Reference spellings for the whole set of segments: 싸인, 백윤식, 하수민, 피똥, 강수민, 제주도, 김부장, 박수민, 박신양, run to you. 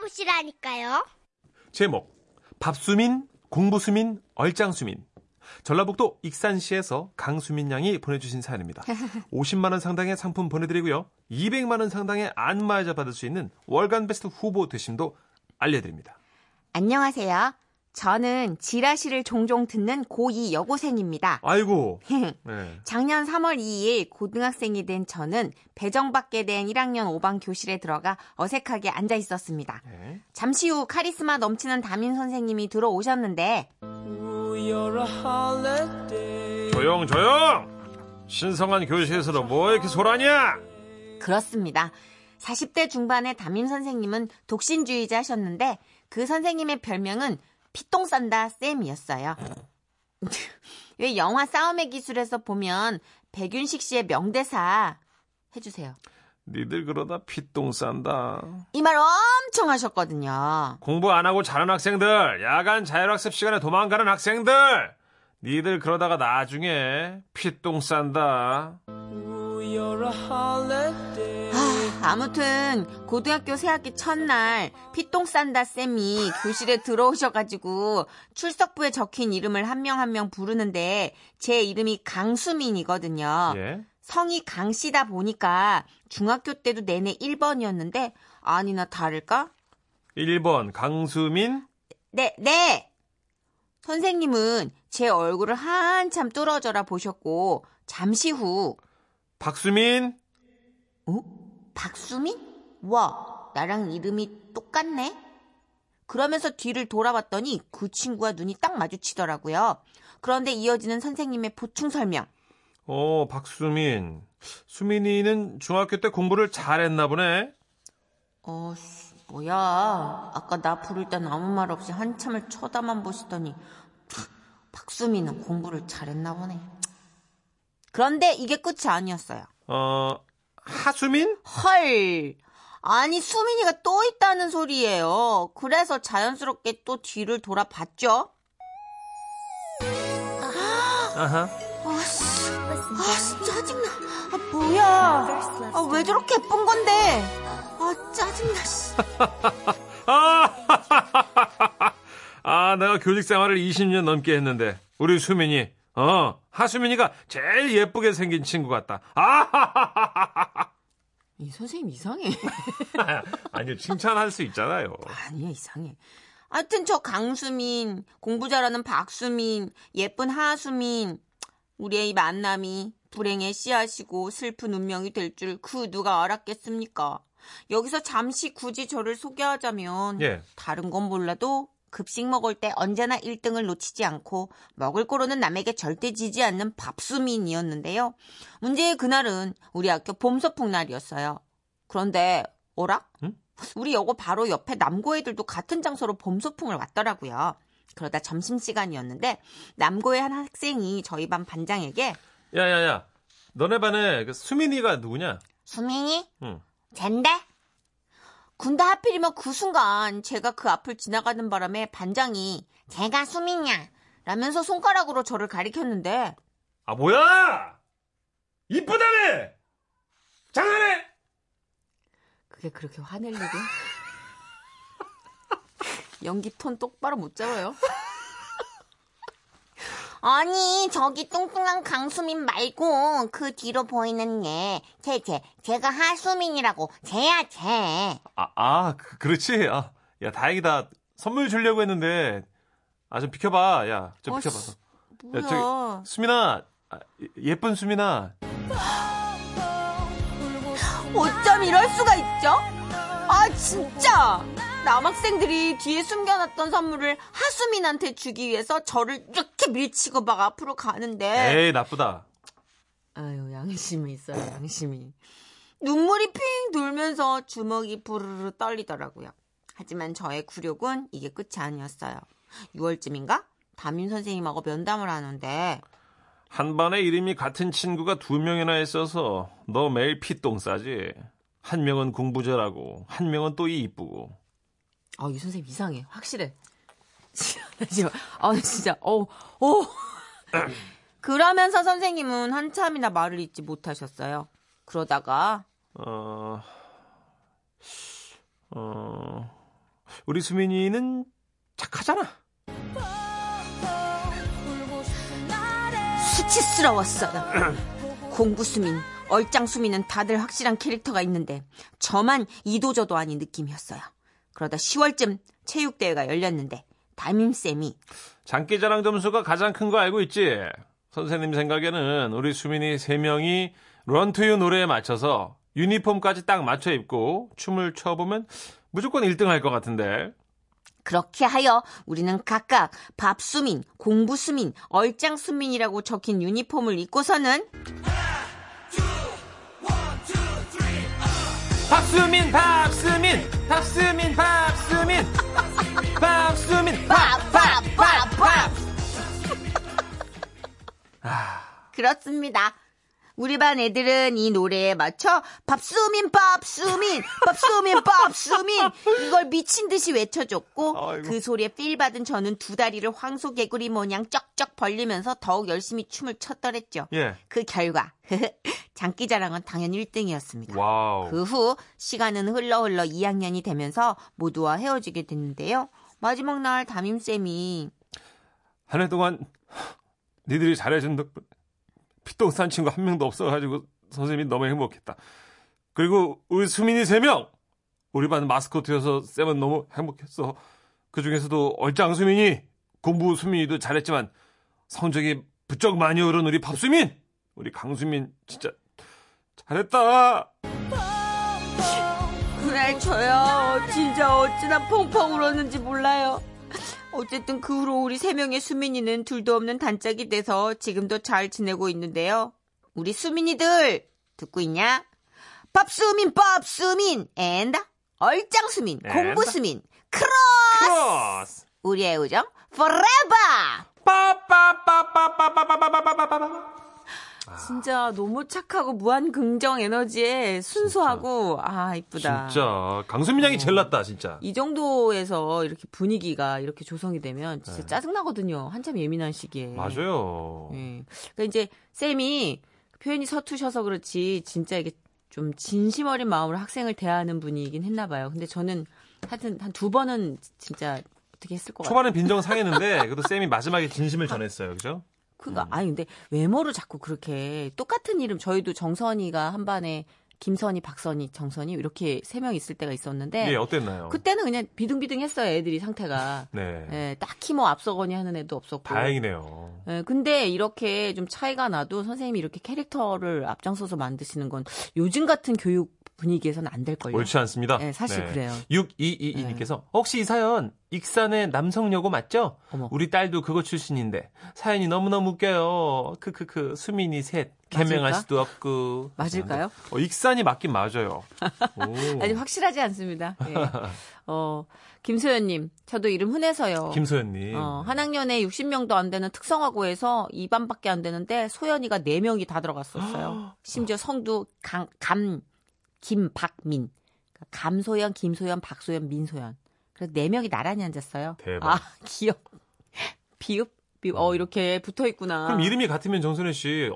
알아보시라니까요. 제목 밥수민, 공부수민, 얼짱수민. 전라북도 익산시에서 강수민 양이 보내주신 사연입니다. 50만 원 상당의 상품 보내드리고요. 200만 원 상당의 안마의자 받을 수 있는 월간 베스트 후보 되심도 알려드립니다. 안녕하세요. 저는 지라시를 종종 듣는 고2 여고생입니다. 아이고. 네. 작년 3월 2일 고등학생이 된 저는 배정받게 된 1학년 5반 교실에 들어가 어색하게 앉아 있었습니다. 네. 잠시 후 카리스마 넘치는 담임 선생님이 들어오셨는데 조용! 신성한 교실에서도 뭐 이렇게 소란이야? 그렇습니다. 40대 중반의 담임 선생님은 독신주의자셨는데 그 선생님의 별명은 피똥 싼다 쌤이었어요. 왜 영화 싸움의 기술에서 보면 백윤식 씨의 명대사 해주세요. 니들 그러다 피똥 싼다. 이 말 엄청 하셨거든요. 공부 안 하고 자는 학생들, 야간 자율학습 시간에 도망가는 학생들, 니들 그러다가 나중에 피똥 싼다. 아무튼 고등학교 새학기 첫날 피똥 싼다 쌤이 교실에 들어오셔가지고 출석부에 적힌 이름을 한 명 한 명 부르는데 제 이름이 강수민이거든요. 예? 성이 강씨다 보니까 중학교 때도 내내 1번이었는데 아니나 다를까? 1번 강수민? 네. 선생님은 제 얼굴을 한참 뚫어져라 보셨고 잠시 후 박수민? 어? 박수민? 와, 나랑 이름이 똑같네? 그러면서 뒤를 돌아봤더니 그 친구와 눈이 딱 마주치더라고요. 그런데 이어지는 선생님의 보충 설명. 박수민. 수민이는 중학교 때 공부를 잘했나 보네. 뭐야. 아까 나 부를 땐 아무 말 없이 한참을 쳐다만 보시더니 박수민은 공부를 잘했나 보네. 그런데 이게 끝이 아니었어요. 하수민? 헐, 아니 수민이가 또 있다는 소리예요. 그래서 자연스럽게 또 뒤를 돌아봤죠. 아하. 진짜 짜증나. 뭐야. 왜 저렇게 예쁜 건데. 짜증나. 내가 교직 생활을 20년 넘게 했는데 우리 수민이. 하수민이가 제일 예쁘게 생긴 친구 같다. 이 선생님 이상해. 아니요, 칭찬할 수 있잖아요. 아니요, 이상해. 하여튼 저 강수민, 공부 잘하는 박수민, 예쁜 하수민, 우리의 이 만남이 불행의 씨앗이고 슬픈 운명이 될 줄 그 누가 알았겠습니까? 여기서 잠시 굳이 저를 소개하자면, 예. 다른 건 몰라도 급식 먹을 때 언제나 1등을 놓치지 않고 먹을 거로는 남에게 절대 지지 않는 밥수민이었는데요. 문제의 그날은 우리 학교 봄소풍 날이었어요. 그런데 어라? 응? 우리 여고 바로 옆에 남고 애들도 같은 장소로 봄소풍을 왔더라고요. 그러다 점심시간이었는데 남고의 한 학생이 저희 반 반장에게 야야야, 너네 반에 그 수민이가 누구냐? 수민이? 응. 쟨데? 근데 하필이면 그 순간 제가 그 앞을 지나가는 바람에 반장이 제가 수민이야 라면서 손가락으로 저를 가리켰는데 뭐야! 이쁘다며! 장난해! 그게 그렇게 화낼 일이야? 연기 톤 똑바로 못 잡아요. 아니 저기 뚱뚱한 강수민 말고 그 뒤로 보이는 얘 제가 하수민이라고. 쟤야. 그렇지. 야 다행이다. 선물 주려고 했는데 좀 비켜봐. 야 좀 비켜봐. 뭐야. 저기, 수민아, 예쁜 수민아. 어쩜 이럴 수가 있죠? 진짜 남학생들이 뒤에 숨겨놨던 선물을 하수민한테 주기 위해서 저를 이렇게 밀치고 막 앞으로 가는데 에이 나쁘다. 아유 양심이 있어요, 양심이. 눈물이 핑 돌면서 주먹이 부르르 떨리더라고요. 하지만 저의 굴욕은 이게 끝이 아니었어요. 6월쯤인가 담임선생님하고 면담을 하는데 한 반에 이름이 같은 친구가 2명이나 있어서 너 매일 피똥 싸지. 한 명은 공부 잘하고 한 명은 또 이쁘고. 이 선생님 이상해. 확실해. 진짜. 그러면서 선생님은 한참이나 말을 잇지 못하셨어요. 그러다가 우리 수민이는 착하잖아. 수치스러웠어. 공부수민, 얼짱수민은 다들 확실한 캐릭터가 있는데 저만 이도저도 아닌 느낌이었어요. 그러다 10월쯤 체육대회가 열렸는데 담임쌤이 장기자랑 점수가 가장 큰 거 알고 있지? 선생님 생각에는 우리 수민이 3명이 run to you 노래에 맞춰서 유니폼까지 딱 맞춰 입고 춤을 춰보면 무조건 1등 할 것 같은데. 그렇게 하여 우리는 각각 밥수민, 공부수민, 얼짱수민이라고 적힌 유니폼을 입고서는 박수민, 박수민, 박수민, 박수민, 박수민, 밥. 그렇습니다. 우리 반 애들은 이 노래에 맞춰 밥수민, 밥수민, 밥수민, 밥수민 이걸 미친 듯이 외쳐줬고 아이고. 그 소리에 필 받은 저는 두 다리를 황소개구리 모양 쩍쩍 벌리면서 더욱 열심히 춤을 췄더랬죠. 예. 그 결과 장기자랑은 당연히 1등이었습니다. 그 후 시간은 흘러 2학년이 되면서 모두와 헤어지게 됐는데요. 마지막 날 담임쌤이 한 해 동안 니들이 잘해준 덕분에 피똥 싼 친구 한 명도 없어가지고 선생님이 너무 행복했다. 그리고 우리 수민이 3명! 우리 반 마스코트여서 쌤은 너무 행복했어. 그 중에서도 얼짱 수민이, 공부 수민이도 잘했지만 성적이 부쩍 많이 오른 우리 밥수민! 우리 강수민 진짜 잘했다. 그래 저요. 진짜 어찌나 펑펑 울었는지 몰라요. 어쨌든 그 후로 우리 3명의 수민이는 둘도 없는 단짝이 돼서 지금도 잘 지내고 있는데요. 우리 수민이들 듣고 있냐? 밥수민, 밥수민, 앤다 얼짱수민, 공부수민, 크로스! 우리의 우정, forever! 빠빠빠빠빠빠빠빠빠빠빠빠빠 진짜 너무 착하고 무한 긍정 에너지에 순수하고 진짜, 아 이쁘다. 진짜 강수민 양이 제일 낫다 진짜. 이 정도에서 이렇게 분위기가 이렇게 조성이 되면 진짜 네. 짜증나거든요. 한참 예민한 시기에. 맞아요. 네. 그러니까 이제 쌤이 표현이 서투셔서 그렇지 진짜 이게 좀 진심 어린 마음으로 학생을 대하는 분이긴 했나 봐요. 근데 저는 하여튼 한 2번은 진짜 어떻게 했을 것 같아요. 초반엔 빈정 상했는데 그래도 쌤이 마지막에 진심을 전했어요. 그죠? 그니까 아니 근데 외모를 자꾸 그렇게 똑같은 이름 저희도 정선이가 한 반에 김선이, 박선이, 정선이 이렇게 3명 있을 때가 있었는데 네, 어땠나요? 그때는 그냥 비등비등했어요. 애들이 상태가. 네. 네 딱히 뭐 앞서거니 하는 애도 없었고. 다행이네요. 네, 근데 이렇게 좀 차이가 나도 선생님이 이렇게 캐릭터를 앞장서서 만드시는 건 요즘 같은 교육 분위기에서는 안 될걸요. 옳지 않습니다. 네, 사실 네. 그래요. 6222님께서 네. 혹시 이 사연 익산의 남성여고 맞죠? 어머. 우리 딸도 그거 출신인데 사연이 너무너무 웃겨요. 크크크 수민이 셋. 개명할 수도 없고. 맞을까요? 익산이 맞긴 맞아요. 아직 확실하지 않습니다. 예. 김소연님. 저도 이름 흔해서요. 김소연님. 한 학년에 60명도 안 되는 특성화고에서 2반밖에 안 되는데 소연이가 4명이 다 들어갔었어요. 심지어 성도 김박민. 감소연, 김소연, 박소연, 민소연. 그래서 4명이 나란히 앉았어요. 대박. 아, 귀엽. 비읍. 이렇게 붙어 있구나. 그럼 이름이 같으면 정선혜 씨,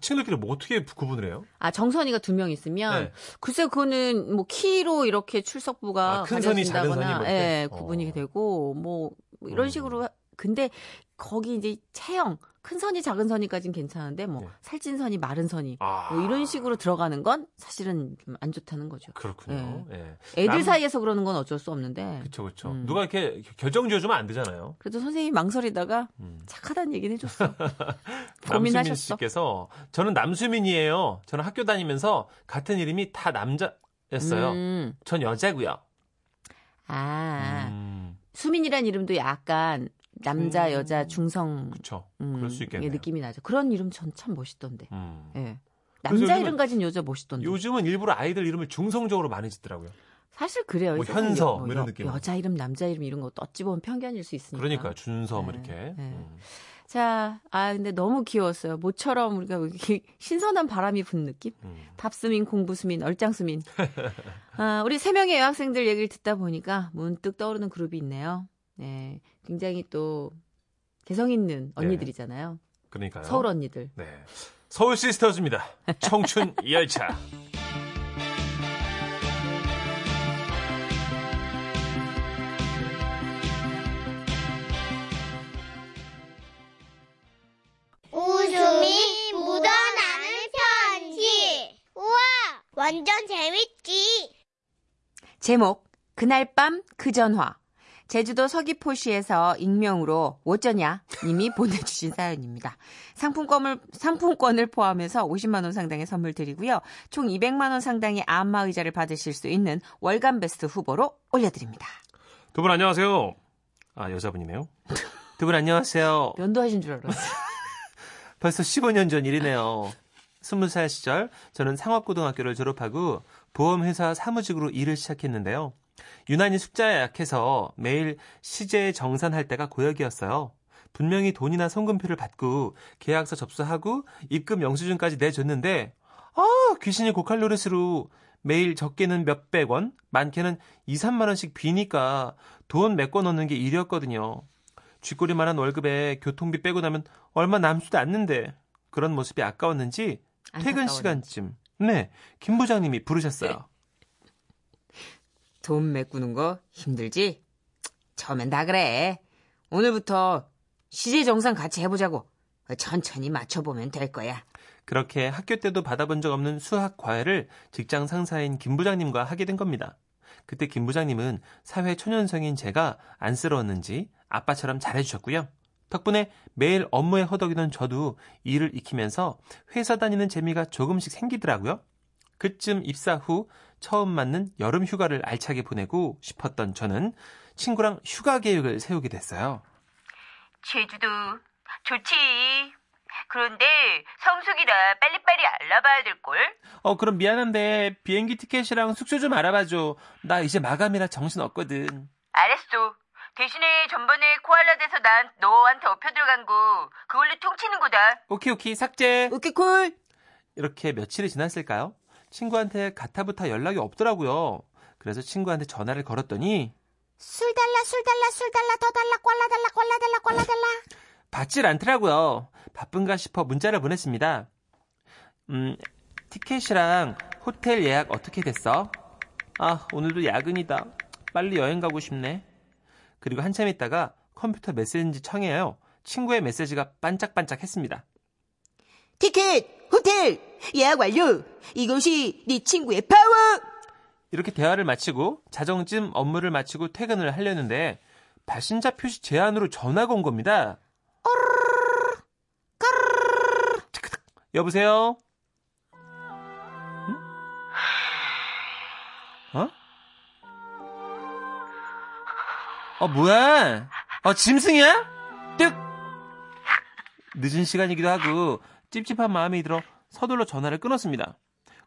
친구들끼리 뭐 어떻게 구분을 해요? 아, 정선이가 2명 있으면, 네. 글쎄, 그거는 뭐 키로 이렇게 출석부가. 아, 큰 선이, 작은 선이 뭐. 네, 구분이 되고, 뭐, 이런 식으로. 근데 거기 이제 체형. 큰 선이 작은 선이까지는 괜찮은데 뭐 네. 살찐 선이 마른 선이 뭐 이런 식으로 들어가는 건 사실은 좀 안 좋다는 거죠. 그렇군요. 네. 네. 애들 사이에서 그러는 건 어쩔 수 없는데. 그렇죠. 누가 이렇게 결정 지어주면 안 되잖아요. 그래도 선생님이 망설이다가 착하다는 얘기는 해줬어. 고민하셨어. 남수민 씨께서 저는 남수민이에요. 저는 학교 다니면서 같은 이름이 다 남자였어요. 전 여자고요. 수민이란 이름도 약간 남자, 여자, 중성. 그쵸. 그럴 수 있겠네요. 느낌이 나죠. 그런 이름 전 참 멋있던데. 예. 남자 이름 가진 여자 멋있던데. 요즘은 일부러 아이들 이름을 중성적으로 많이 짓더라고요. 사실 그래요. 뭐 현서, 뭐 이런 느낌. 여자 이름, 남자 이름 이런 것도 어찌 보면 편견일 수 있으니까. 그러니까 준서, 뭐 이렇게. 네. 자, 근데 너무 귀여웠어요. 모처럼 우리가 신선한 바람이 분 느낌? 밥수민, 공부수민, 얼짱수민. 우리 3명의 여학생들 얘기를 듣다 보니까 문득 떠오르는 그룹이 있네요. 네, 굉장히 또 개성 있는 언니들이잖아요. 네. 그러니까요. 서울 언니들. 네, 서울 시스터즈입니다. 청춘 열차. 완전 재밌지. 제목, 그날 밤 그 전화. 제주도 서귀포시에서 익명으로 어쩌냐 님이 보내주신 사연입니다. 상품권을 포함해서 50만 원 상당의 선물 드리고요. 총 200만 원 상당의 안마의자를 받으실 수 있는 월간 베스트 후보로 올려드립니다. 두 분 안녕하세요. 아, 여자분이네요. 두 분 안녕하세요. 면도하신 줄 알았어요. 벌써 15년 전 일이네요. 20살 시절 저는 상업고등학교를 졸업하고 보험회사 사무직으로 일을 시작했는데요. 유난히 숫자에 약해서 매일 시제 정산할 때가 고역이었어요. 분명히 돈이나 송금표를 받고 계약서 접수하고 입금 영수증까지 내줬는데 귀신이 고칼 노릇으로 매일 적게는 몇백 원, 많게는 2, 3만 원씩 비니까 돈 메꿔 넣는 게 일이었거든요. 쥐꼬리만한 월급에 교통비 빼고 나면 얼마 남지도 않는데 그런 모습이 아까웠는지 퇴근 시간쯤 김부장님이 부르셨어요. 돈 메꾸는 거 힘들지? 처음엔 다 그래. 오늘부터 시제정산 같이 해보자고. 천천히 맞춰보면 될 거야. 그렇게 학교 때도 받아본 적 없는 수학 과외를 직장 상사인 김 부장님과 하게 된 겁니다. 그때 김 부장님은 사회 초년생인 제가 안쓰러웠는지 아빠처럼 잘해주셨고요. 덕분에 매일 업무에 허덕이던 저도 일을 익히면서 회사 다니는 재미가 조금씩 생기더라고요. 그쯤 입사 후 처음 맞는 여름 휴가를 알차게 보내고 싶었던 저는 친구랑 휴가 계획을 세우게 됐어요. 제주도 좋지. 그런데 성수기라 빨리빨리 알아봐야 될걸. 그럼 미안한데 비행기 티켓이랑 숙소 좀 알아봐줘. 나 이제 마감이라 정신 없거든. 알았어. 대신에 전번에 코알라 돼서 난 너한테 업혀들어간 거 그걸로 통치는 거다. 오케이 삭제. 오케이 콜. 이렇게 며칠이 지났을까요? 친구한테 가타부타 연락이 없더라고요. 그래서 친구한테 전화를 걸었더니 술 달라 더 달라 꼴라 달라 받질 않더라고요. 바쁜가 싶어 문자를 보냈습니다. 티켓이랑 호텔 예약 어떻게 됐어? 아, 오늘도 야근이다. 빨리 여행 가고 싶네. 그리고 한참 있다가 컴퓨터 메시지 창에요. 친구의 메시지가 반짝반짝했습니다. 티켓, 호텔, 예약 완료. 이것이 네 친구의 파워. 이렇게 대화를 마치고 자정쯤 업무를 마치고 퇴근을 하려는데 발신자 표시 제한으로 전화가 온 겁니다. 여보세요? 응? 뭐야? 짐승이야? 늦은 시간이기도 하고 찝찝한 마음이 들어 서둘러 전화를 끊었습니다.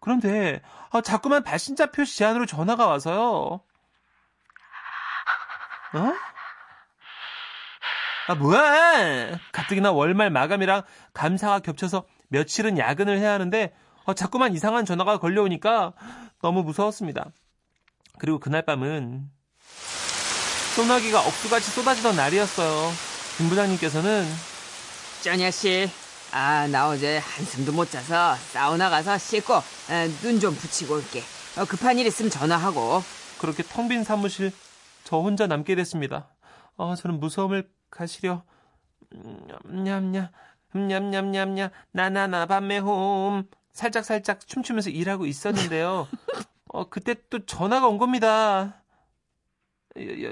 그런데 자꾸만 발신자 표시 제한으로 전화가 와서요. 뭐야? 가뜩이나 월말 마감이랑 감사가 겹쳐서 며칠은 야근을 해야 하는데 자꾸만 이상한 전화가 걸려오니까 너무 무서웠습니다. 그리고 그날 밤은 소나기가 억수같이 쏟아지던 날이었어요. 김 부장님께서는 쩌냐씨, 나 어제 한숨도 못 자서 사우나 가서 씻고 눈 좀 붙이고 올게. 급한 일 있으면 전화하고. 그렇게 텅 빈 사무실 저 혼자 남게 됐습니다. 저는 무서움을 가시려 냠냠냠 나나나 밤매홈 살짝살짝 춤추면서 일하고 있었는데요. 그때 또 전화가 온 겁니다.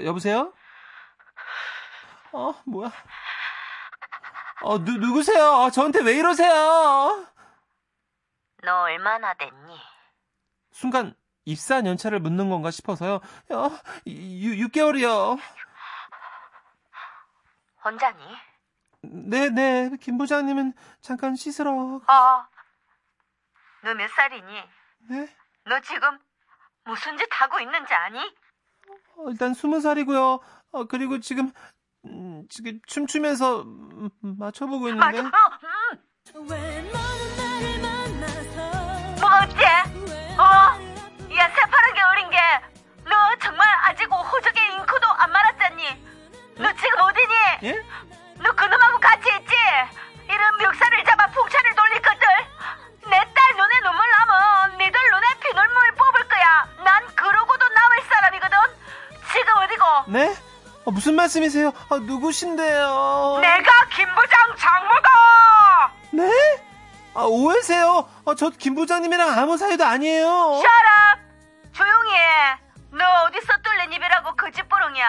여보세요? 뭐야? 누구세요? 저한테 왜 이러세요? 너 얼마나 됐니? 순간 입사 연차를 묻는 건가 싶어서요. 6개월이요. 원장이? 네네, 김 부장님은 잠깐 씻으러. 너 몇 살이니? 네? 너 지금 무슨 짓 하고 있는지 아니? 일단 20살이고요. 그리고 지금 춤추면서 맞춰보고 있는데. 뭐 어째? 야, 새파랗게 어린 게 너 정말 아직 호적에 잉크도 안 말았잖니. 너 지금 어디니? 예? 너 그놈하고 같이 있지? 이런 멱살을 잡아 풍차를 돌릴 것들. 내 딸 눈에 눈물 나면 니들 눈에 피눈물 뽑을 거야. 난 그러고도 남을 사람이거든. 지금 어디고? 네? 무슨 말씀이세요? 누구신데요? 내가 김부장 장모다! 네? 아, 오해세요. 저 김부장님이랑 아무 사이도 아니에요. 샤랍! 조용히 해. 너 어디서 뚫는 입이라고 그 집부렁이야.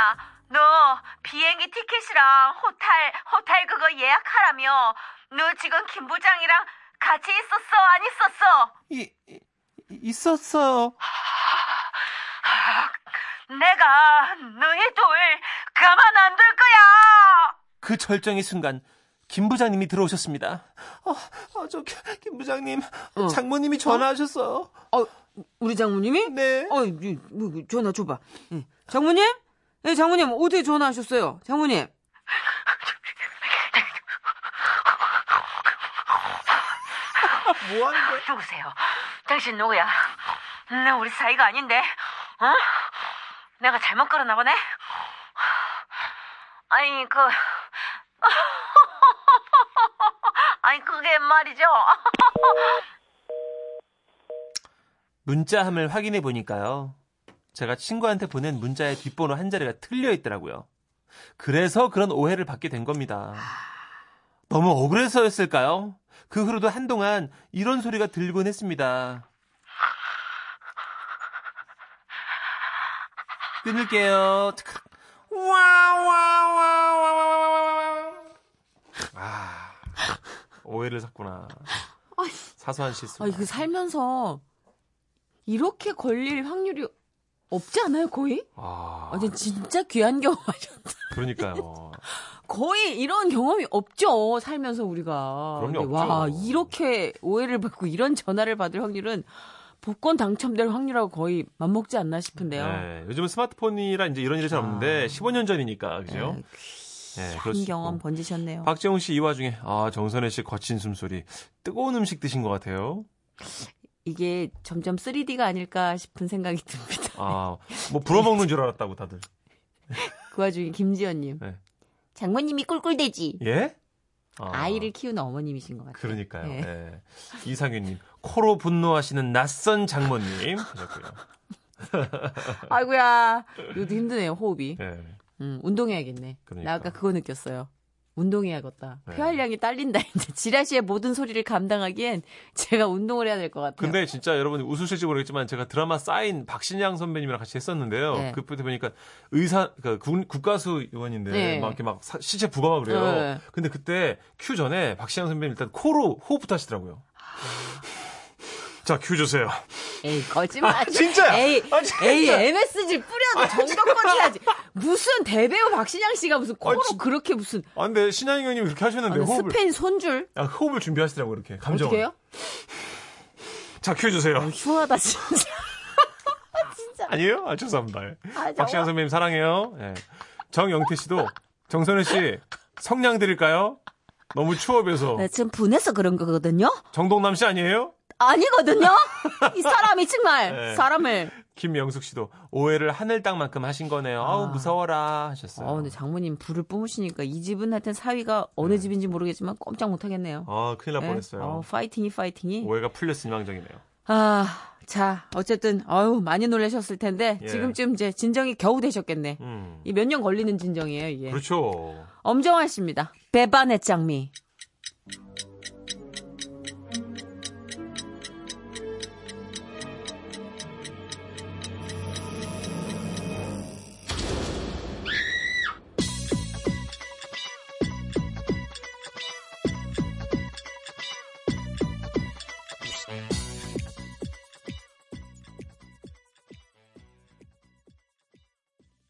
너 비행기 티켓이랑 호텔 그거 예약하라며. 너 지금 김부장이랑 같이 있었어? 안 있었어? 있었어요. 내가 너희 둘 가만 안 둘 거야. 그 절정의 순간 김 부장님이 들어오셨습니다. 김 부장님, 장모님이 전화하셨어요. 우리 장모님이? 네. 전화 줘봐. 장모님? 네, 장모님 어디에 전화하셨어요? 장모님. 뭐 하는 거야? 누구세요? 당신 누구야? 나 우리 사이가 아닌데, 어? 내가 잘못 걸었나 보네? 그게 말이죠. 문자함을 확인해 보니까요, 제가 친구한테 보낸 문자의 뒷번호 한 자리가 틀려 있더라고요. 그래서 그런 오해를 받게 된 겁니다. 너무 억울해서였을까요? 그 후로도 한동안 이런 소리가 들곤 했습니다. 끊을게요. 오해를 샀구나. 사소한 실수. 그 살면서 이렇게 걸릴 확률이 없지 않아요, 거의? 진짜 귀한 경험 하셨다. 그러니까요. 거의 이런 경험이 없죠, 살면서 우리가. 그럼요, 없죠. 와, 이렇게 오해를 받고 이런 전화를 받을 확률은 복권 당첨될 확률하고 거의 맞먹지 않나 싶은데요. 네, 요즘은 스마트폰이라 이제 이런 일이 잘 없는데 15년 전이니까, 그죠? 네, 한 경험 번지셨네요. 박재홍 씨 이 와중에 정선혜 씨 거친 숨소리, 뜨거운 음식 드신 것 같아요. 이게 점점 3D가 아닐까 싶은 생각이 듭니다. 뭐 불어먹는 줄 알았다고 다들. 그 와중에 김지연님, 네. 장모님이 꿀꿀대지. 예? 아이를 키우는 어머님이신 것 같아요. 그러니까요. 네. 네. 이상윤님, 코로 분노하시는 낯선 장모님. 아이고야, 요도 힘드네요, 호흡이. 네. 운동해야겠네. 그러니까. 나 아까 그거 느꼈어요. 운동해야겠다. 네. 폐활량이 딸린다. 이제 지라 씨의 모든 소리를 감당하기엔 제가 운동을 해야 될 것 같아요. 근데 진짜 여러분 웃으실지 모르겠지만 제가 드라마 싸인 박신양 선배님이랑 같이 했었는데요. 네. 그때 보니까 국가수 의원인데 네. 막 이렇게 막 시체 부검하고 그래요. 네. 근데 그때 큐 전에 박신양 선배님 일단 코로 호흡부터 하시더라고요. 자, 큐 주세요. 에이, 거짓말. 진짜야. 에이, MSG 뿌려도 정도껏 해야지. 무슨 대배우 박신양 씨가 무슨 코로 그렇게 무슨. 근데 신양 의원님이 그렇게 하셨는데 호흡을. 스페인 손줄. 호흡을 준비하시더라고, 이렇게. 감정. 어떻게 해요? 자, 큐 주세요. 휴하다, 진짜. 진짜. 아니에요? 죄송합니다. 박신양 선배님 사랑해요. 예. 정영태 씨도, 정선혜 씨, 성냥 드릴까요? 너무 추워서. 네, 지금 분해서 그런 거거든요? 정동남 씨 아니에요? 아니거든요. 이 사람이 정말 네. 사람을. 김명숙 씨도 오해를 하늘 땅만큼 하신 거네요. 아우 무서워라 하셨어요. 근데 장모님 불을 뿜으시니까 이 집은 하여튼 사위가 어느 집인지 모르겠지만 꼼짝 못하겠네요. 큰일 날 뻔했어요. 파이팅이. 오해가 풀렸으니 망정이네요. 자, 어쨌든 많이 놀라셨을 텐데 지금쯤 이제 진정이 겨우 되셨겠네. 이 몇 년 걸리는 진정이에요, 이게. 그렇죠. 엄정화 씨입니다. 배반의 장미.